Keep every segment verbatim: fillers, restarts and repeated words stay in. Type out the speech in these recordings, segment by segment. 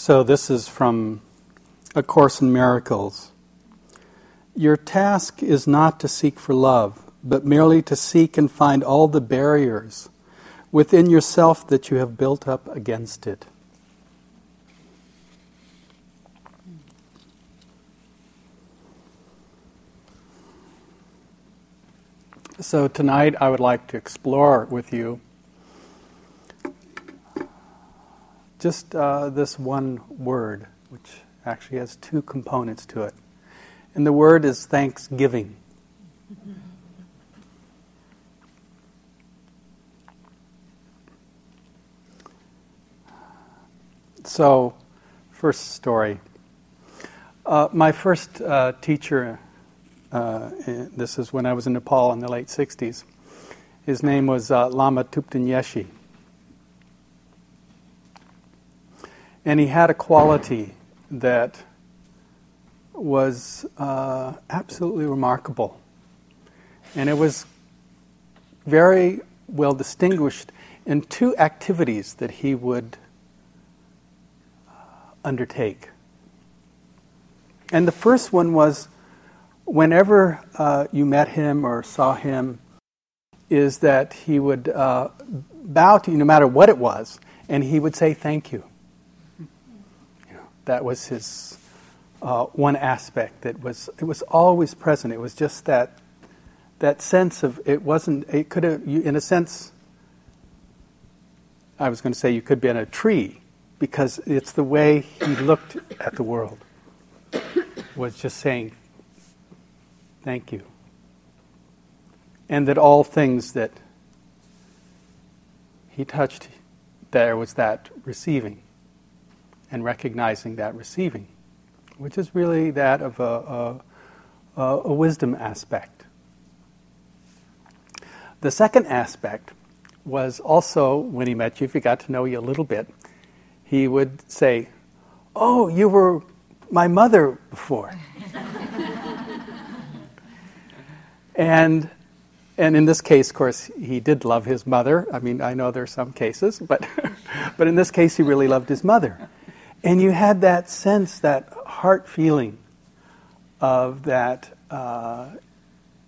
So this is from A Course in Miracles. Your task is not to seek for love, but merely to seek and find all the barriers within yourself that you have built up against it. So tonight I would like to explore with you just uh, this one word, which actually has two components to it. And the word is thanksgiving. So, first story. Uh, my first uh, teacher, uh, this is when I was in Nepal in the late sixties, his name was uh, Lama Thupten Yeshi. And he had a quality that was uh, absolutely remarkable. And it was very well distinguished in two activities that he would uh, undertake. And the first one was, whenever uh, you met him or saw him, is that he would uh, bow to you no matter what it was, and he would say thank you. That was his uh, one aspect that was it was always present. It was just that that sense of it wasn't. It could have, you, in a sense, I was going to say you could be in a tree, because it's the way he looked at the world, was just saying thank you, and that all things that he touched, there was that receiving. And recognizing that receiving, which is really that of a, a, a wisdom aspect. The second aspect was also, when he met you, if he got to know you a little bit, he would say, "Oh, you were my mother before." and and in this case, of course, he did love his mother. I mean, I know there are some cases, but but in this case, he really loved his mother. And you had that sense, that heart feeling of that uh,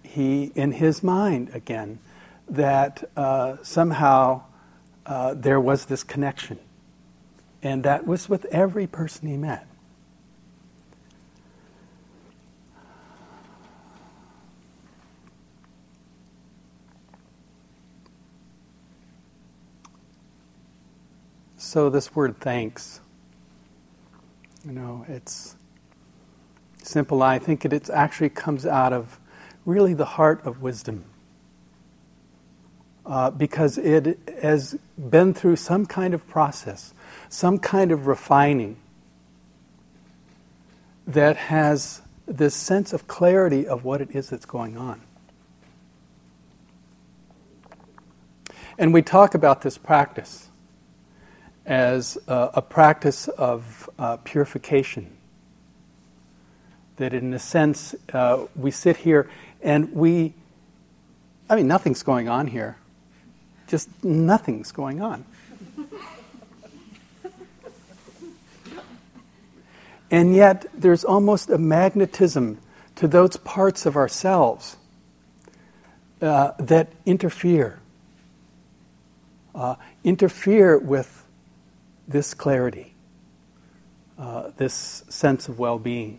he, in his mind again, that uh, somehow uh, there was this connection. And that was with every person he met. So this word thanks, you know, it's simple. I think it it's actually comes out of really the heart of wisdom. Uh, because it has been through some kind of process, some kind of refining that has this sense of clarity of what it is that's going on. And we talk about this practice as a, a practice of uh, purification. That in a sense, uh, we sit here and we, I mean, nothing's going on here. Just nothing's going on. And yet, there's almost a magnetism to those parts of ourselves uh, that interfere. Uh, interfere with this clarity, uh, this sense of well-being.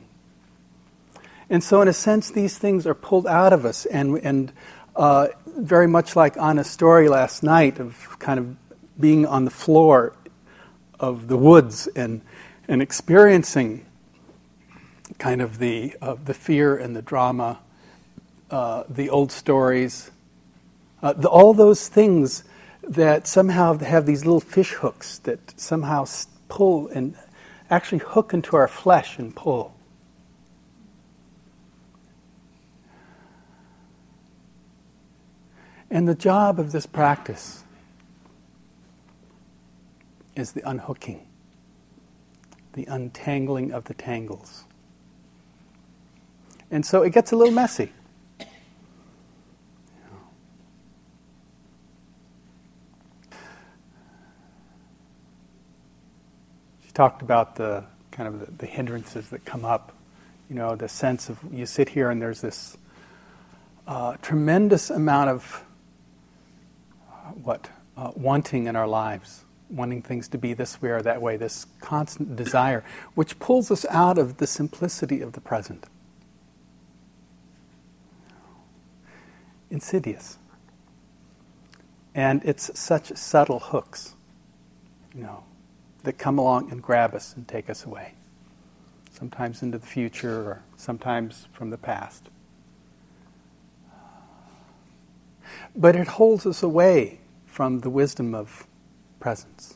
And so in a sense, these things are pulled out of us, and and uh, very much like Anna's story last night of kind of being on the floor of the woods and and experiencing kind of the uh, the fear and the drama, uh, the old stories, uh, the, all those things that somehow have these little fish hooks that somehow pull and actually hook into our flesh and pull. And the job of this practice is the unhooking, the untangling of the tangles. And so it gets a little messy. she talked about the kind of the, the hindrances that come up. You know, the sense of you sit here and there's this uh, tremendous amount of uh, what uh, wanting in our lives, wanting things to be this way or that way, this constant desire, which pulls us out of the simplicity of the present. Insidious. And it's such subtle hooks, you know, that come along and grab us and take us away. Sometimes into the future or sometimes from the past. But it holds us away from the wisdom of presence.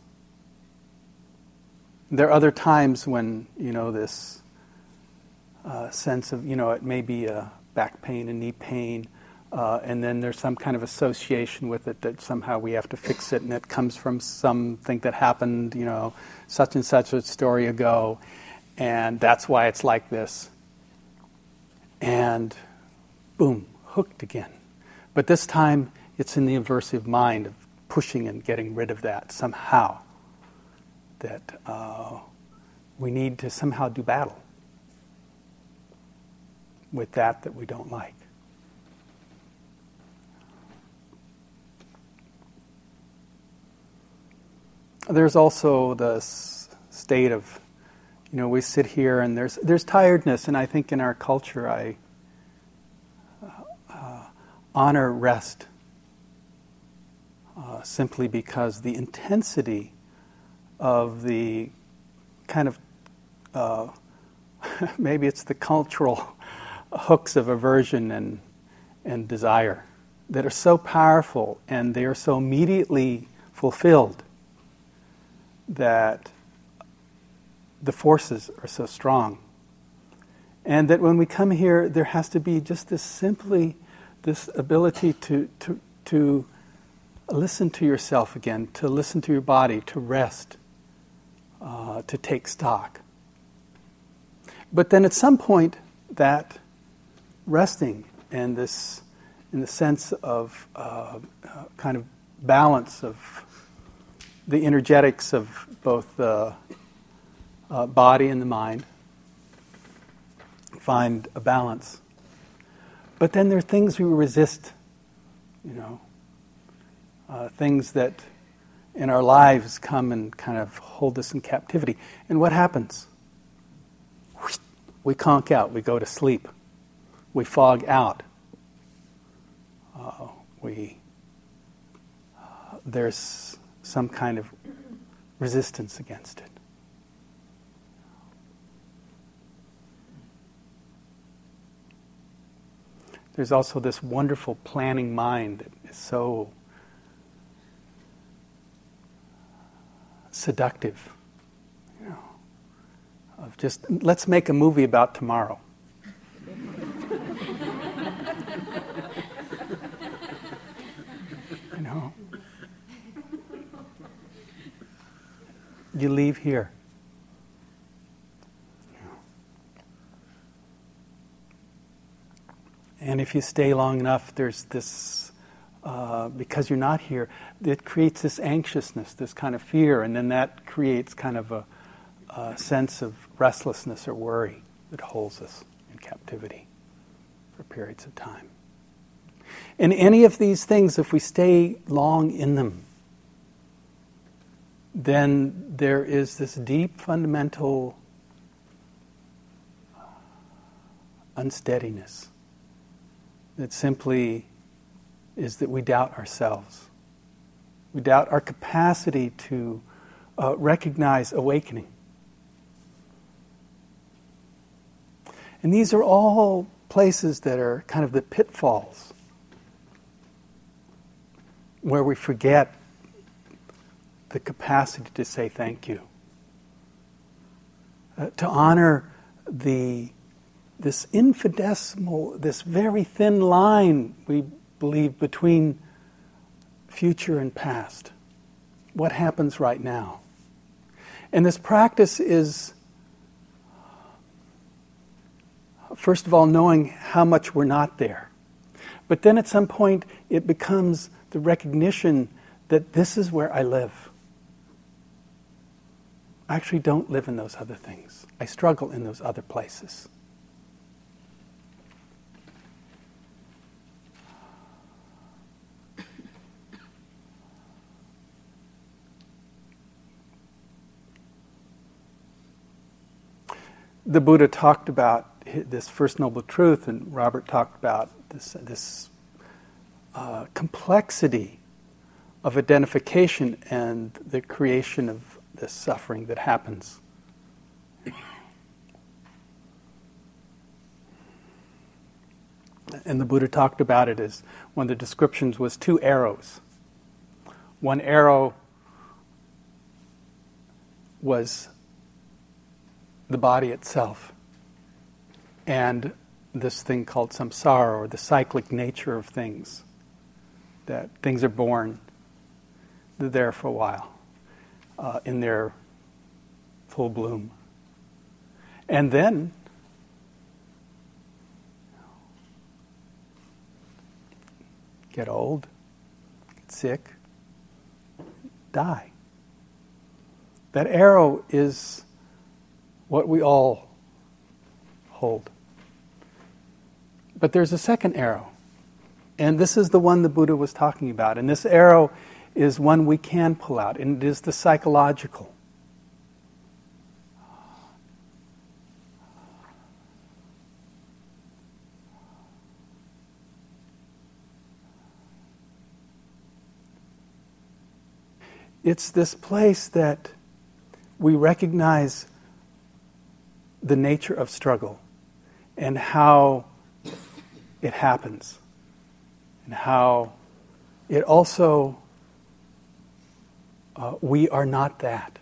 There are other times when, you know, this uh, sense of, you know, it may be a back pain, a knee pain, Uh, and then there's some kind of association with it that somehow we have to fix it, and it comes from something that happened, you know, such and such a story ago, and that's why it's like this. And boom, hooked again. But this time, it's in the aversive mind of pushing and getting rid of that somehow. That uh, we need to somehow do battle with that that we don't like. There's also the state of, you know, we sit here and there's there's tiredness, and I think in our culture I uh, uh, honor rest uh, simply because the intensity of the kind of uh, maybe it's the cultural hooks of aversion and and desire that are so powerful, and they are so immediately fulfilled. That the forces are so strong, and that when we come here, there has to be just this simply, this ability to to to listen to yourself again, to listen to your body, to rest, uh, to take stock. But then at some point, that resting and this, in the sense of uh, kind of balance of. The energetics of both the uh, body and the mind, find a balance. But then there are things we resist, you know, uh, things that in our lives come and kind of hold us in captivity. And what happens? We conk out, we go to sleep, we fog out, uh, we, uh, there's some kind of resistance against it. There's also this wonderful planning mind that is so seductive, you know, of just, let's make a movie about tomorrow. You know. You leave here. And if you stay long enough, there's this, uh, because you're not here, it creates this anxiousness, this kind of fear, and then that creates kind of a, a sense of restlessness or worry that holds us in captivity for periods of time. And any of these things, if we stay long in them, then there is this deep fundamental unsteadiness that simply is that we doubt ourselves. We doubt our capacity to uh, recognize awakening. And these are all places that are kind of the pitfalls where we forget the capacity to say thank you, uh, to honor the this infinitesimal, this very thin line we believe between future and past. What happens right now? And this practice is, first of all, knowing how much we're not there. But then at some point, it becomes the recognition that this is where I live. I actually don't live in those other things. I struggle in those other places. The Buddha talked about this First Noble Truth, and Robert talked about this, this uh, complexity of identification and the creation of this suffering that happens. And the Buddha talked about it as one of the descriptions was two arrows. One arrow was the body itself, and this thing called samsara, or the cyclic nature of things, that things are born, they're there for a while, uh, in their full bloom. And then get old, get sick, die. That arrow is what we all hold. But there's a second arrow. And this is the one the Buddha was talking about. And this arrow is one we can pull out. And it is the psychological. It's this place that we recognize the nature of struggle and how it happens and how it also, uh, we are not that.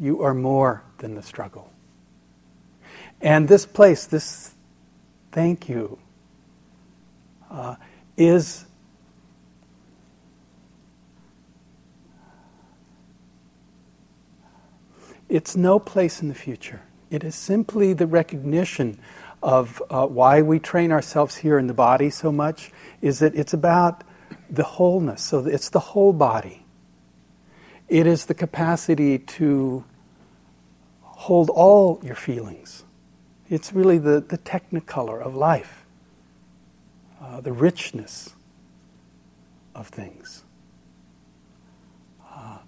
You are more than the struggle. And this place, this thank you, uh, is it's no place in the future. It is simply the recognition of uh, why we train ourselves here in the body so much, is that it's about the wholeness. So it's the whole body. It is the capacity to hold all your feelings. It's really the, the technicolor of life, uh, the richness of things. Uh,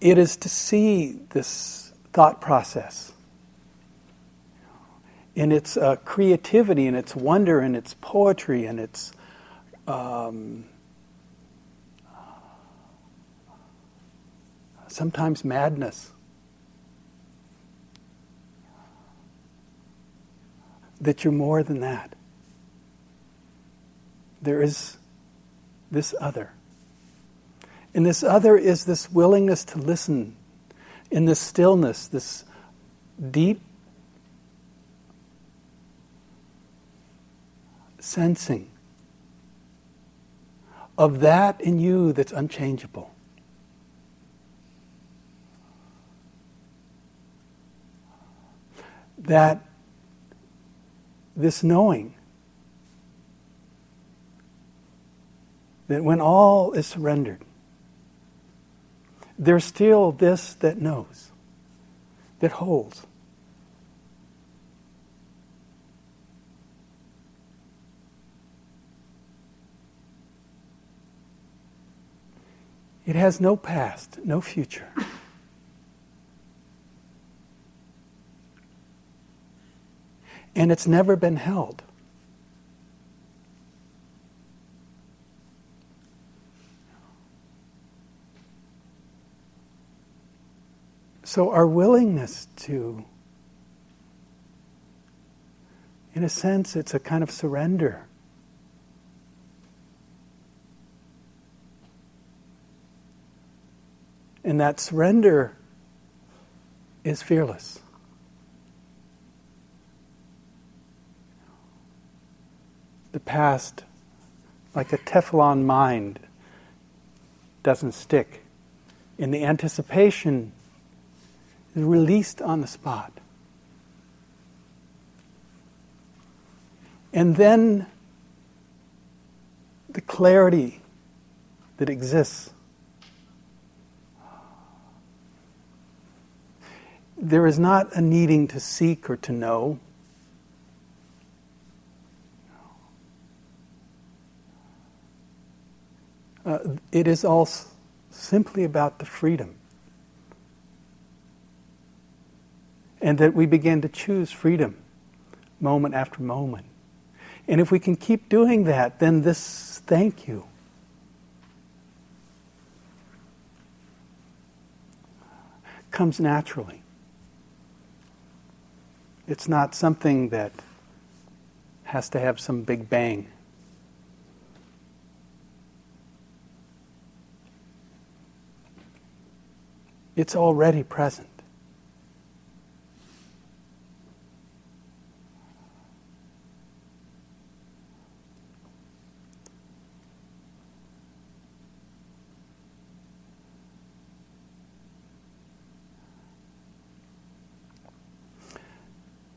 It is to see this thought process in its uh, creativity, in its wonder, in its poetry, in its um, sometimes madness. That you're more than that. There is this other. And this other is this willingness to listen in this stillness, this deep sensing of that in you that's unchangeable. That this knowing that when all is surrendered, there's still this that knows, that holds. It has no past, no future. And it's never been held. So our willingness to, in a sense, it's a kind of surrender. And that surrender is fearless. The past, like a Teflon mind, doesn't stick. In the anticipation, is released on the spot. And then the clarity that exists there is not a needing to seek or to know. Uh, it is all s- simply about the freedom. And that we begin to choose freedom moment after moment. And if we can keep doing that, then this thank you comes naturally. It's not something that has to have some big bang. It's already present.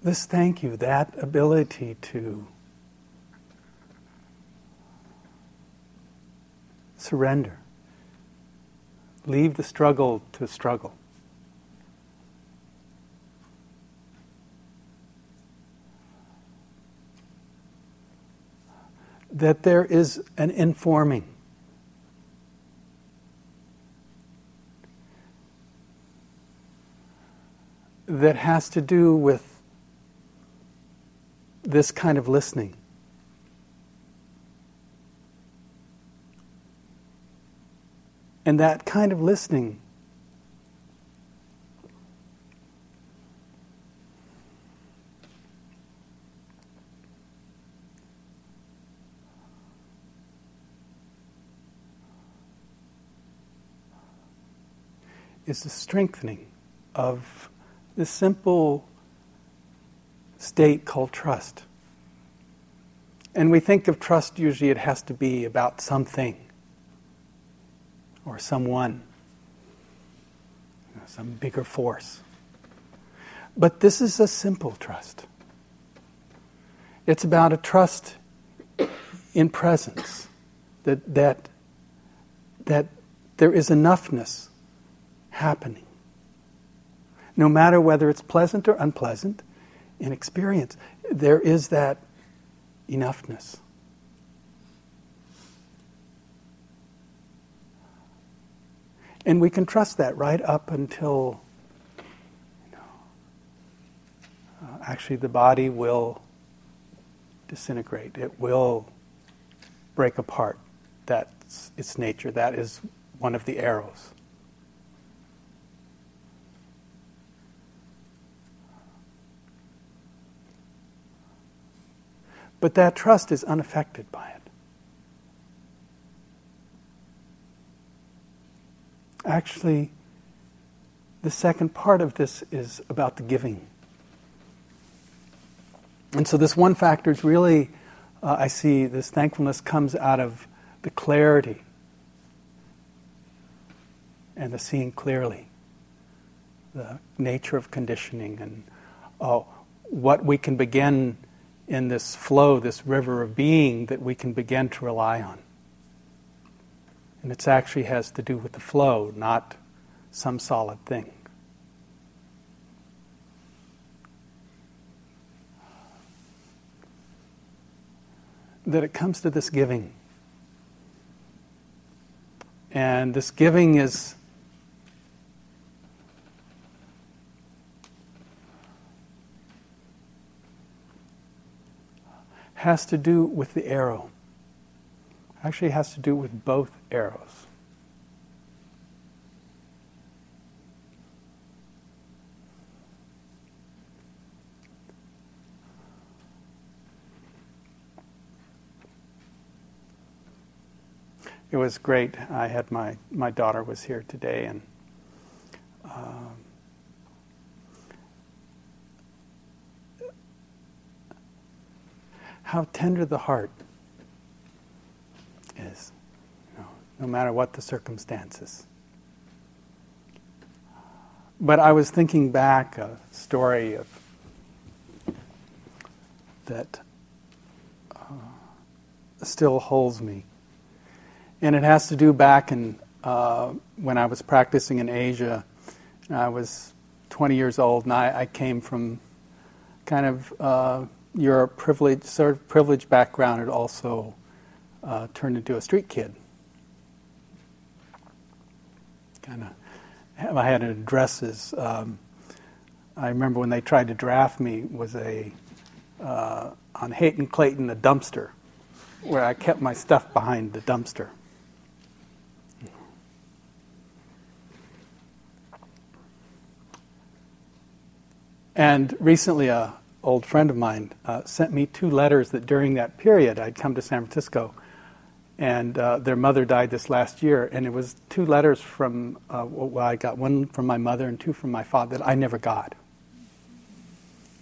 This thank you, that ability to surrender, leave the struggle to struggle, that there is an informing. That has to do with this kind of listening. And that kind of listening is the strengthening of the simple state called trust. And we think of trust, usually it has to be about something or someone, you know, some bigger force. But this is a simple trust. It's about a trust in presence, that that that there is enoughness happening. No matter whether it's pleasant or unpleasant, in experience, there is that enoughness. And we can trust that right up until, you know, uh, actually the body will disintegrate. It will break apart. That's its nature. That is one of the arrows. But that trust is unaffected by it. Actually, the second part of this is about the giving. And so this one factor is really, uh, I see this thankfulness comes out of the clarity and the seeing clearly, the nature of conditioning and oh, what we can begin in this flow, this river of being that we can begin to rely on. And it actually has to do with the flow, not some solid thing. That it comes to this giving. And this giving is has to do with the arrow. Actually, has to do with both arrows. It was great. I had my, my daughter was here today, and um, how tender the heart is, you know, no matter what the circumstances. But I was thinking back a story of that uh, still holds me, and it has to do back in uh, when I was practicing in Asia. And I was twenty years old, and I, I came from kind of uh, your privileged, sort of privileged background. It also uh, turned into a street kid. Kind of, I had addresses. Um, I remember when they tried to draft me was a uh, on Hayton Clayton, a dumpster, where I kept my stuff behind the dumpster. And recently, a old friend of mine uh, sent me two letters that during that period I'd come to San Francisco, and uh, their mother died this last year, and it was two letters from, uh, well, I got one from my mother and two from my father that I never got.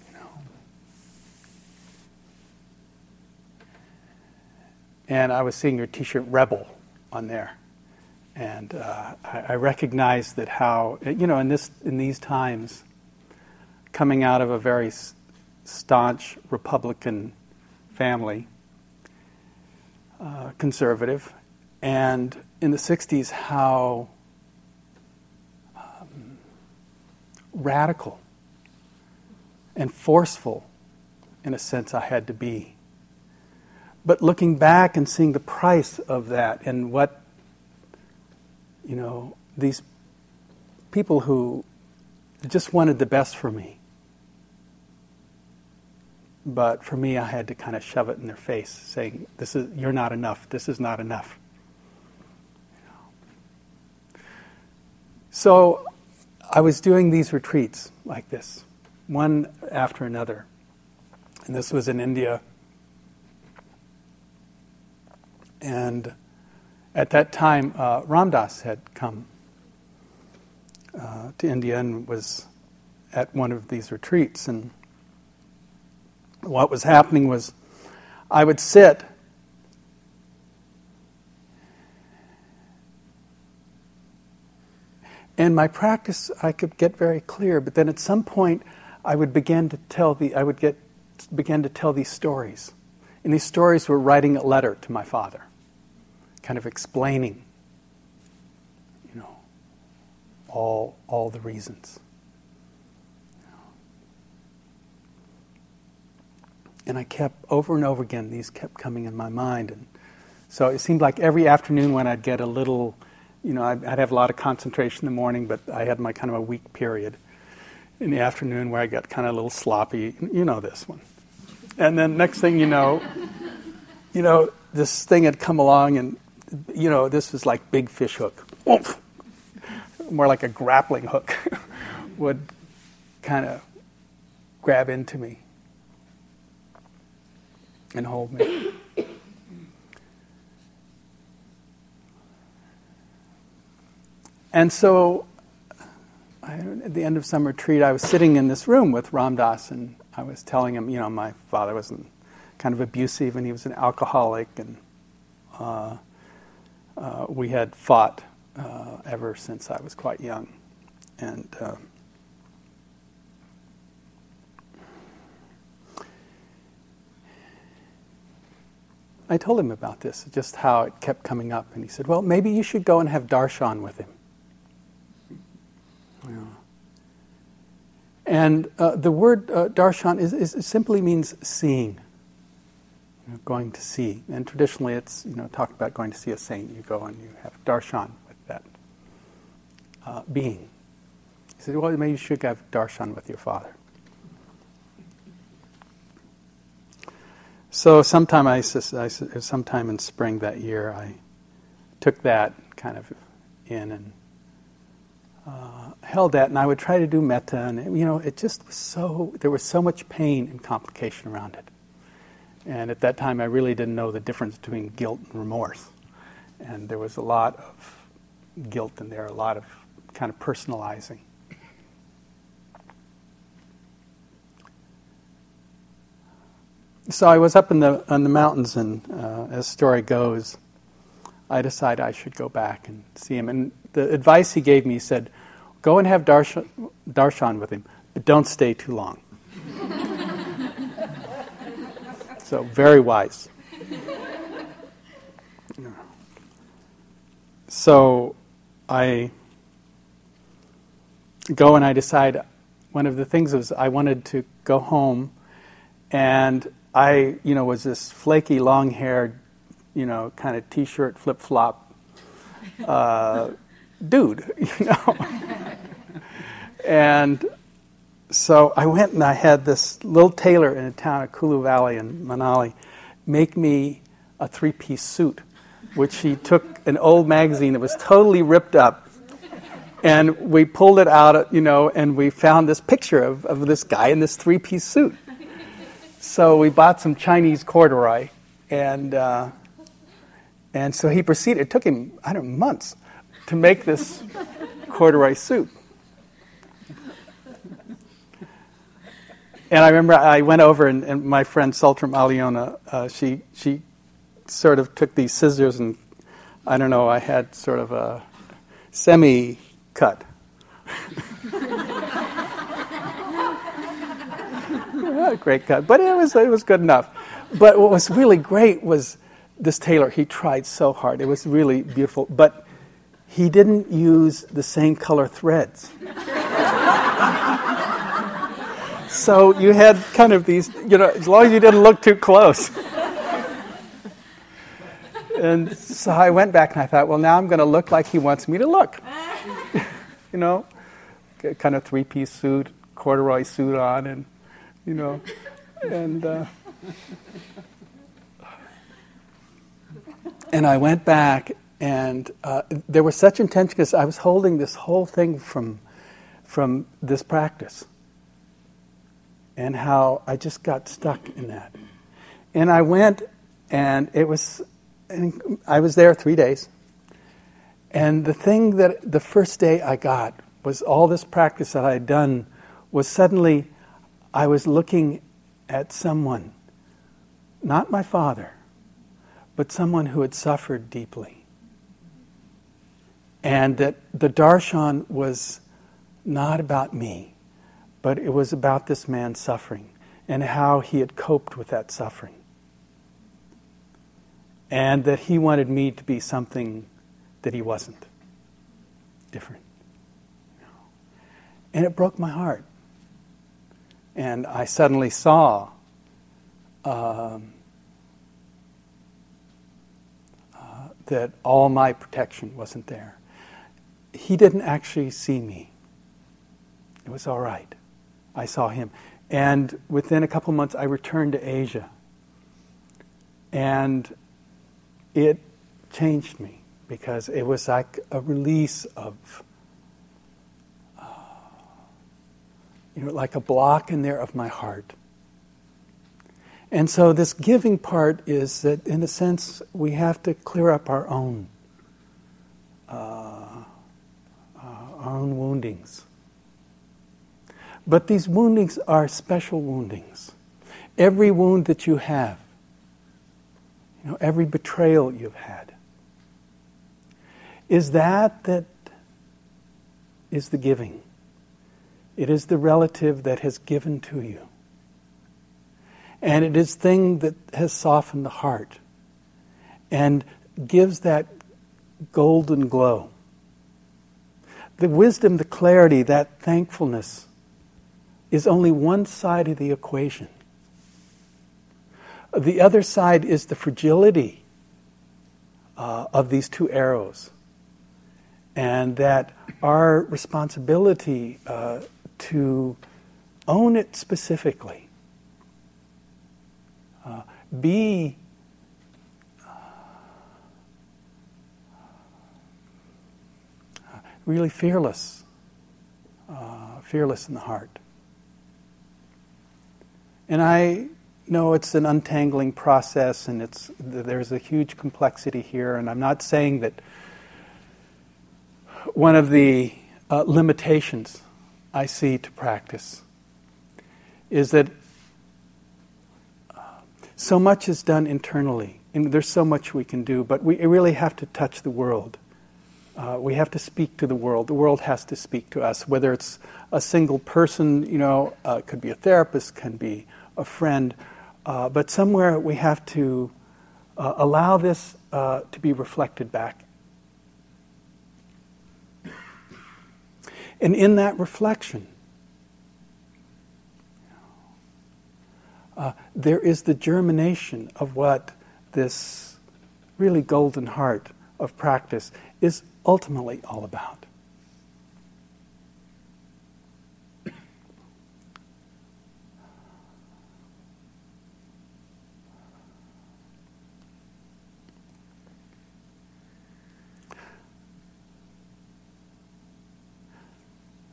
You know? And I was seeing your T-shirt Rebel on there, and uh, I, I recognized that how, you know, in this in these times, coming out of a very staunch Republican family, uh, conservative, and in the sixties, how um, radical and forceful, in a sense, I had to be. But looking back and seeing the price of that and what, you know, these people who just wanted the best for me, but for me, I had to kind of shove it in their face, saying, "This is you're not enough. This is not enough." You know? So, I was doing these retreats like this, one after another, and this was in India. And at that time, uh, Ram Dass had come uh, to India and was at one of these retreats, and what was happening was I would sit and my practice I could get very clear, but then at some point I would begin to tell the I would get begin to tell these stories. And these stories were writing a letter to my father, kind of explaining, you know, all all the reasons. And I kept, over and over again, these kept coming in my mind. And so it seemed like every afternoon when I'd get a little, you know, I'd, I'd have a lot of concentration in the morning, but I had my kind of a weak period in the afternoon where I got kind of a little sloppy. You know this one. And then next thing you know, you know, this thing had come along and, you know, this was like big fish hook. Oomph! More like a grappling hook would kind of grab into me and hold me. And so, I, at the end of some retreat, I was sitting in this room with Ram Dass, and I was telling him, you know, my father was kind of abusive, and he was an alcoholic, and uh, uh, we had fought uh, ever since I was quite young. And Uh, I told him about this, just how it kept coming up. And he said, well, maybe you should go and have darshan with him. Yeah. And uh, the word uh, darshan is, is, simply means seeing, you know, going to see. And traditionally it's, you know, talked about going to see a saint. You go and you have darshan with that uh, being. He said, well, maybe you should have darshan with your father. So sometime I, sometime in spring that year, I took that kind of in and uh, held that, and I would try to do metta, and you know, it just was so, there was so much pain and complication around it. And at that time, I really didn't know the difference between guilt and remorse. And there was a lot of guilt in there, a lot of kind of personalizing. So I was up in the on the mountains, and uh, as the story goes, I decided I should go back and see him. And the advice he gave me, he said, go and have darshan, darshan with him, but don't stay too long. So very wise. Yeah. So I go and I decide one of the things was I wanted to go home, and I, you know, was this flaky, long-haired, you know, kind of t-shirt, flip-flop uh, dude, you know. And so I went and I had this little tailor in a town of Kullu Valley in Manali make me a three-piece suit, which he took an old magazine that was totally ripped up, and we pulled it out, you know, and we found this picture of, of this guy in this three-piece suit. So we bought some Chinese corduroy, and uh, and so he proceeded. It took him, I don't know, months to make this corduroy suit. And I remember I went over, and, and my friend Sultram Aliona, uh, she she sort of took these scissors, and I don't know, I had sort of a semi cut. Not a great cut, but it was it was good enough. But what was really great was this tailor. He tried so hard. It was really beautiful, but he didn't use the same color threads. So you had kind of these, you know, as long as you didn't look too close. And so I went back and I thought, well, now I'm going to look like he wants me to look. You know, kind of three-piece suit, corduroy suit on, and, you know, and uh, and I went back, and uh, there was such intention because I was holding this whole thing from from this practice, and how I just got stuck in that. And I went, and it was. And I was there three days. And the thing that the first day I got was all this practice that I had done was suddenly I was looking at someone, not my father, but someone who had suffered deeply. And that the darshan was not about me, but it was about this man's suffering and how he had coped with that suffering. And that he wanted me to be something that he wasn't. Different. And it broke my heart. And I suddenly saw um, uh, that all my protection wasn't there. He didn't actually see me. It was all right. I saw him. And within a couple months, I returned to Asia. And it changed me because it was like a release of, uh, you know, like a block in there of my heart. And so this giving part is that, in a sense, we have to clear up our own, uh, uh, our own woundings. But these woundings are special woundings. Every wound that you have, you know, every betrayal you've had, is that that is the giving. It is the relative that has given to you. And it is thing that has softened the heart and gives that golden glow. The wisdom, the clarity, that thankfulness is only one side of the equation. The other side is the fragility uh, of these two arrows, and that our responsibility uh, to own it specifically, uh, be uh, really fearless, uh, fearless in the heart. And I No, it's an untangling process, and it's there's a huge complexity here. And I'm not saying that one of the uh, limitations I see to practice is that uh, so much is done internally, and there's so much we can do, but we really have to touch the world. Uh, we have to speak to the world. The world has to speak to us, whether it's a single person, you know, uh, could be a therapist, can be a friend, Uh, but somewhere we have to uh, allow this uh, to be reflected back. And in that reflection, uh, there is the germination of what this really golden heart of practice is ultimately all about.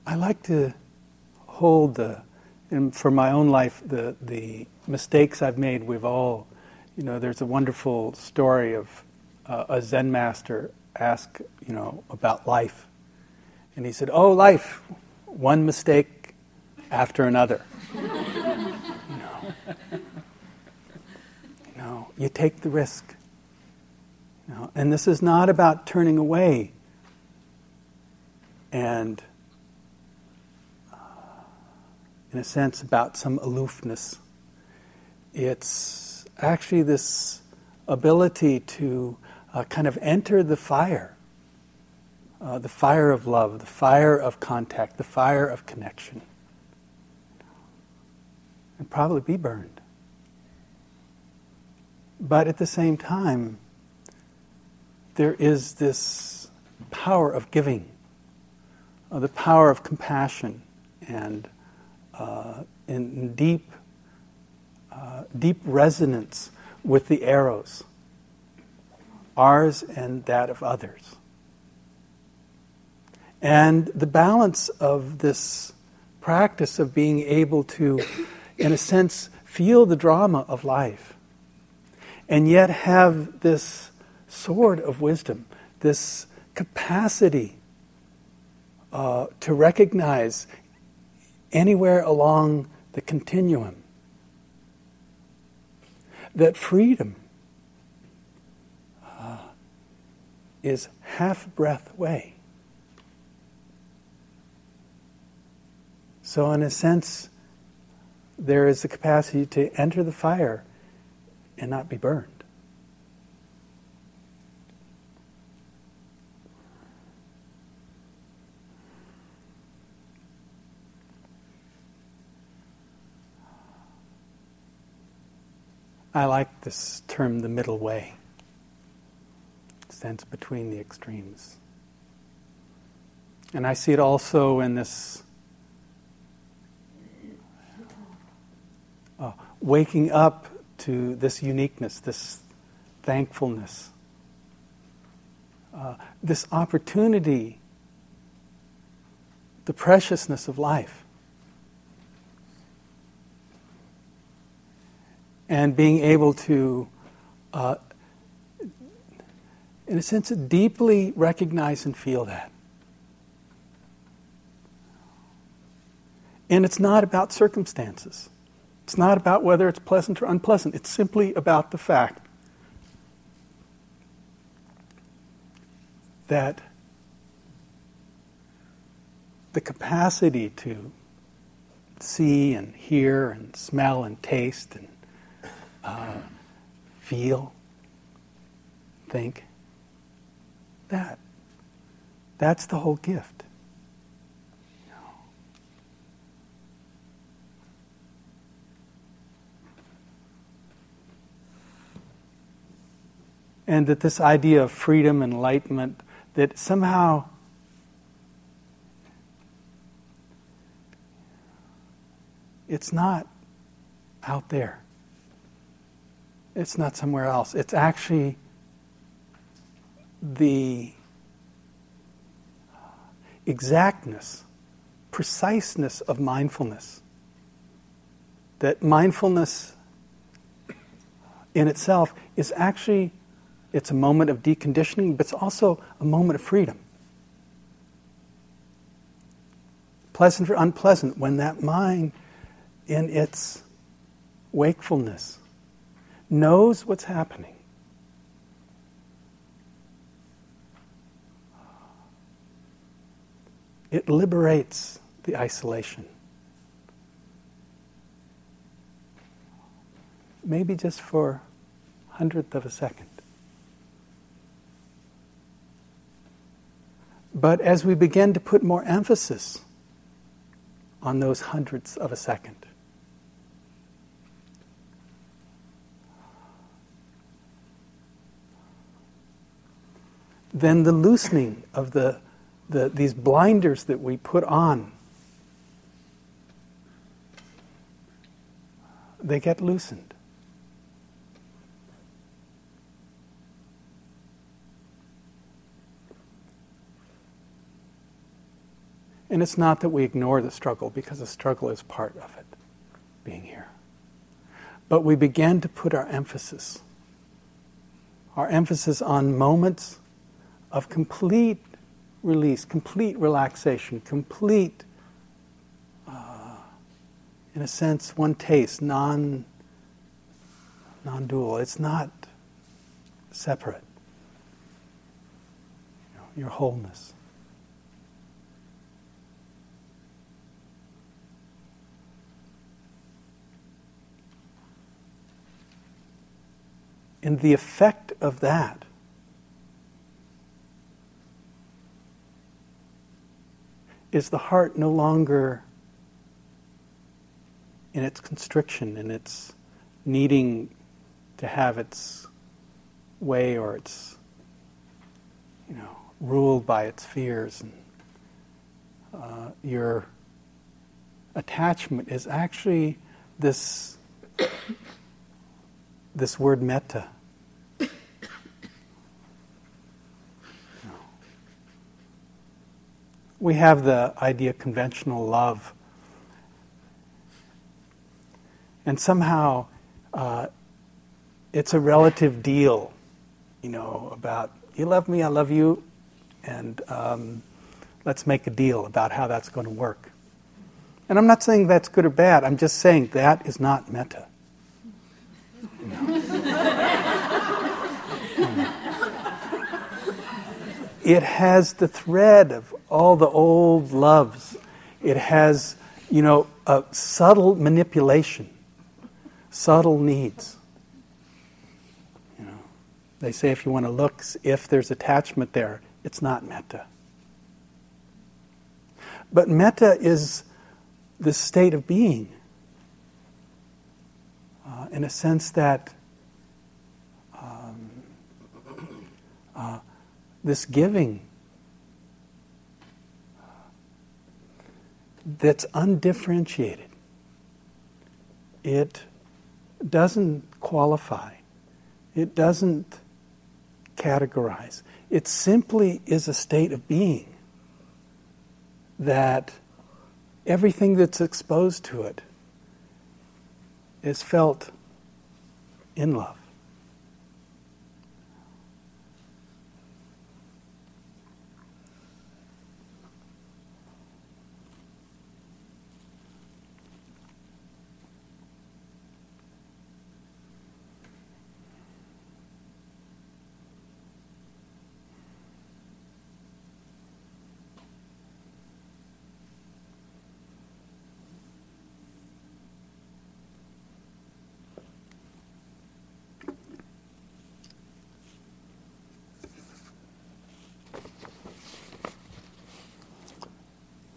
I like to hold the, and for my own life, the the mistakes I've made. We've all, you know, there's a wonderful story of uh, a Zen master asked, you know, about life. And he said, oh, life, one mistake after another. you know, you know, you take the risk. You know, and this is not about turning away and in a sense, about some aloofness. It's actually this ability to uh, kind of enter the fire, uh, the fire of love, the fire of contact, the fire of connection, and probably be burned. But at the same time, there is this power of giving, uh, the power of compassion and Uh, in deep, uh, deep resonance with the arrows, ours and that of others. And the balance of this practice of being able to, in a sense, feel the drama of life, and yet have this sword of wisdom, this capacity uh, to recognize anywhere along the continuum, that freedom uh, is half breath away. So in a sense, there is the capacity to enter the fire and not be burned. I like this term, the middle way, sense between the extremes. And I see it also in this uh, waking up to this uniqueness, this thankfulness, uh, this opportunity, the preciousness of life. And being able to, uh, in a sense, deeply recognize and feel that. And it's not about circumstances. It's not about whether it's pleasant or unpleasant. It's simply about the fact that the capacity to see and hear and smell and taste and Uh, feel, think, that. That's the whole gift. No. And that this idea of freedom, enlightenment, that somehow it's not out there. It's not somewhere else. It's actually the exactness, preciseness of mindfulness. That mindfulness in itself is actually, it's a moment of deconditioning, but it's also a moment of freedom. Pleasant or unpleasant, when that mind in its wakefulness knows what's happening. It liberates the isolation. Maybe just for a hundredth of a second. But as we begin to put more emphasis on those hundredths of a second, then the loosening of the, the these blinders that we put on, they get loosened. And it's not that we ignore the struggle, because the struggle is part of it, being here. But we began to put our emphasis, our emphasis on moments of complete release, complete relaxation, complete, uh, in a sense, one taste, non, non-dual. It's not separate. You know, your wholeness. And the effect of that is the heart no longer in its constriction, in its needing to have its way, or its, you know, ruled by its fears. And uh, your attachment is actually this, this word metta. We have the idea of conventional love. And somehow uh, it's a relative deal, you know, about you love me, I love you, and um, let's make a deal about how that's going to work. And I'm not saying that's good or bad, I'm just saying that is not metta. You know? It has the thread of all the old loves. It has, you know, a subtle manipulation, subtle needs. You know, they say if you want to look, if there's attachment there, it's not metta. But metta is the state of being, uh, in a sense that um, uh, this giving that's undifferentiated. It doesn't qualify. It doesn't categorize. It simply is a state of being that everything that's exposed to it is felt in love.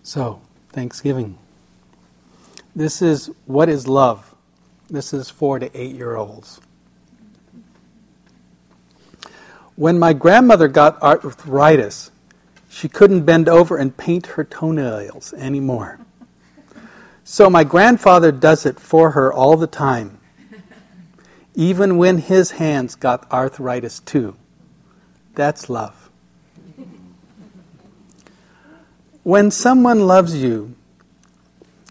So, Thanksgiving. This is, what is love? This is four to eight-year-olds. When my grandmother got arthritis, she couldn't bend over and paint her toenails anymore. So my grandfather does it for her all the time, even when his hands got arthritis too. That's love. When someone loves you,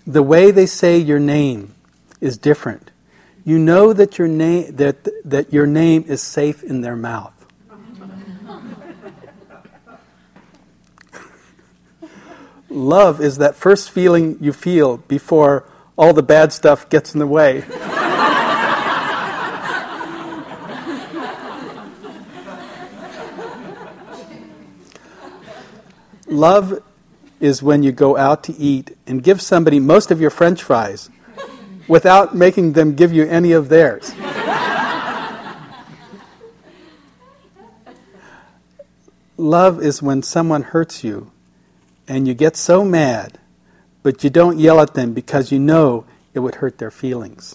the way they say your name is different. You know that your name that that your name is safe in their mouth. Love is that first feeling you feel before all the bad stuff gets in the way. Love is when you go out to eat and give somebody most of your French fries without making them give you any of theirs. Love is when someone hurts you and you get so mad, but you don't yell at them because you know it would hurt their feelings.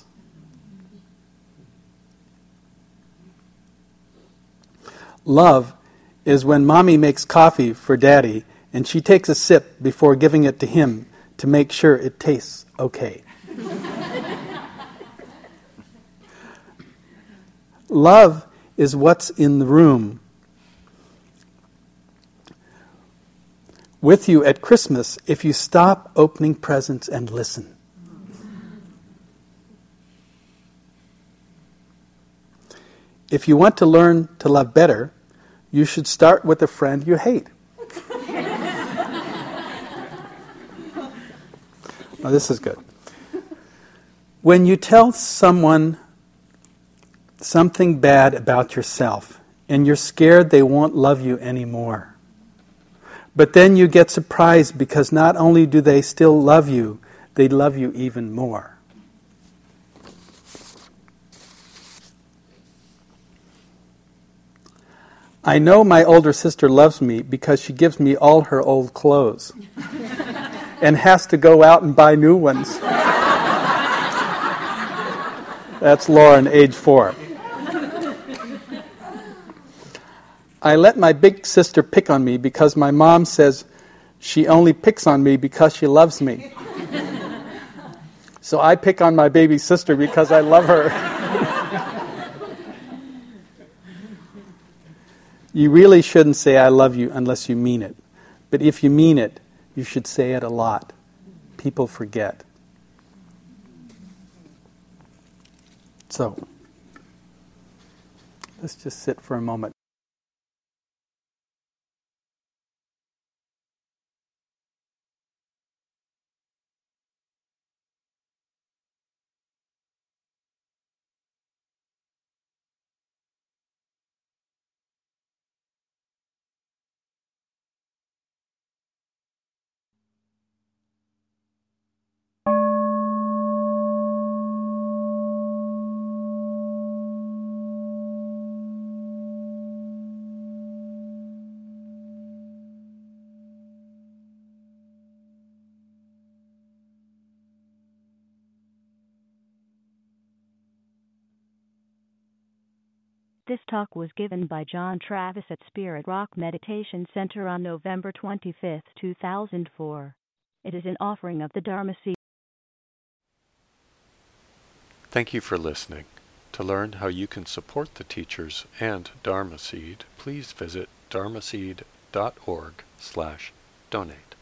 Love is when mommy makes coffee for daddy and she takes a sip before giving it to him to make sure it tastes okay. Love is what's in the room with you at Christmas if you stop opening presents and listen. If you want to learn to love better, you should start with a friend you hate. Now, this is good. When you tell someone something bad about yourself and you're scared they won't love you anymore, but then you get surprised because not only do they still love you, they love you even more. I know my older sister loves me because she gives me all her old clothes and has to go out and buy new ones. That's Lauren, age four. I let my big sister pick on me because my mom says she only picks on me because she loves me. So I pick on my baby sister because I love her. You really shouldn't say I love you unless you mean it. But if you mean it, you should say it a lot. People forget. So, let's just sit for a moment. This talk was given by John Travis at Spirit Rock Meditation Center on November twenty-fifth, two thousand four. It is an offering of the Dharma Seed. Thank you for listening. To learn how you can support the teachers and Dharma Seed, please visit dharmaseed dot org slash donate.